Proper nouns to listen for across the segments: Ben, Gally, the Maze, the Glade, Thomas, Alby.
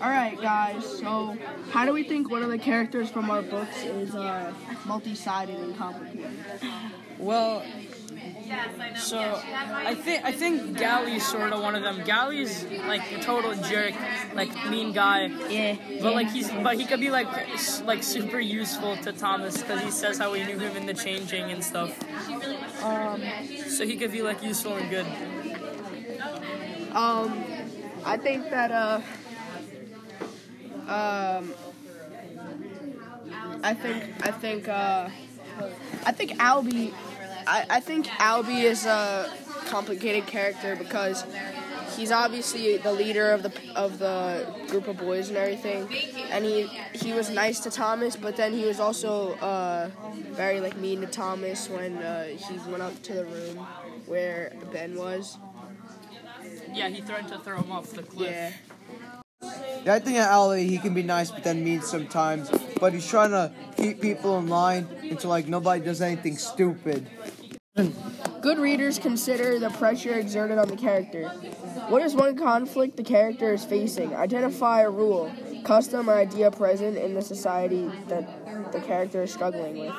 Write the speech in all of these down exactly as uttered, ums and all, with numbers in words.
Alright guys, so how do we think one of the characters from our books is uh, multi-sided and complicated? Well, so I think I think Gally's sort of one of them. Gally's like a total jerk, like mean guy. Yeah. But like he's but he could be like like super useful to Thomas because he says how he knew him in the changing and stuff. Um. So he could be like useful and good. Um, I think that uh. Um. I think I think uh. I think Alby. I, I think Alby is a complicated character because he's obviously the leader of the of the group of boys and everything, and he he was nice to Thomas, but then he was also uh, very like mean to Thomas when uh, he went up to the room where Ben was. Yeah, he threatened to throw him off the cliff. Yeah. Yeah, I think at Alby he can be nice, but then mean sometimes. But he's trying to keep people in line until like nobody does anything stupid. Good readers consider the pressure exerted on the character. What is one conflict the character is facing? Identify a rule, custom, or idea present in the society that the character is struggling with.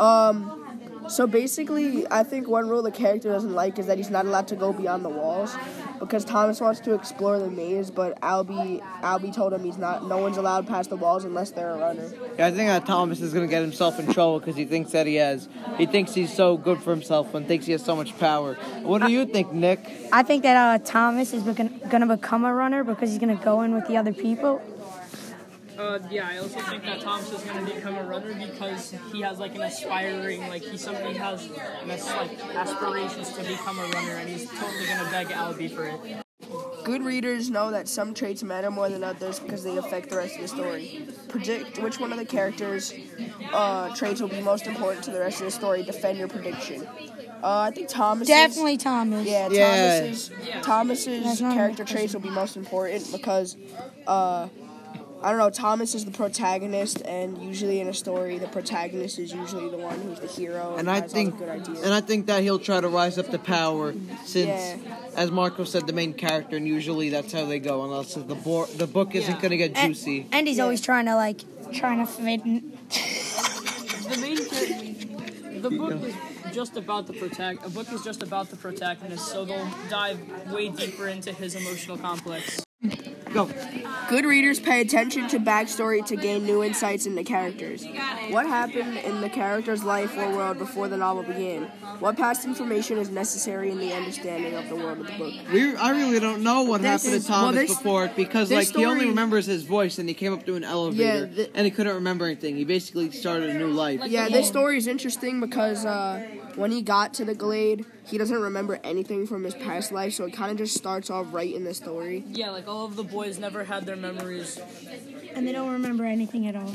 Um. So basically, I think one rule the character doesn't like is that he's not allowed to go beyond the walls, because Thomas wants to explore the maze, but Alby Alby told him he's not. No one's allowed past the walls unless they're a runner. Yeah, I think that Thomas is gonna get himself in trouble because he thinks that he has. He thinks he's so good for himself and thinks he has so much power. What do I, you think, Nick? I think that uh, Thomas is be- gonna become a runner because he's gonna go in with the other people. Uh, yeah, I also think that Thomas is going to become a runner because he has, like, an aspiring, like, he somebody has, like, aspirations to become a runner, and he's totally going to beg Alby for it. Good readers know that some traits matter more than others because they affect the rest of the story. Predict which one of the characters' uh, traits will be most important to the rest of the story. Defend your prediction. Uh, I think Thomas. Definitely Thomas. Yeah, yeah. Thomas's, Thomas's character traits will be most important because, uh... I don't know, Thomas is the protagonist, and usually in a story, the protagonist is usually the one who's the hero. And, and I think, good ideas. and I think that he'll try to rise up to power, since, yeah. as Marco said, the main character, and usually that's how they go, unless the bo- the book isn't yeah. gonna get and, juicy. And he's yeah. always trying to like trying to fit. In. the main character, the book is just about the protag. A book is just about the protagonist, so they'll dive way deeper into his emotional complex. Go. Good readers pay attention to backstory to gain new insights into characters. What happened in the character's life or world before the novel began? What past information is necessary in the understanding of the world of the book? We, I really don't know what this happened is, to Thomas well, this, before because like story, he only remembers his voice and he came up to an elevator yeah, th- and he couldn't remember anything. He basically started a new life. Yeah, this story is interesting because uh, when he got to the Glade, he doesn't remember anything from his past life, so it kind of just starts off right in the story. Yeah, like all of the boys never had their memories. And they don't remember anything at all.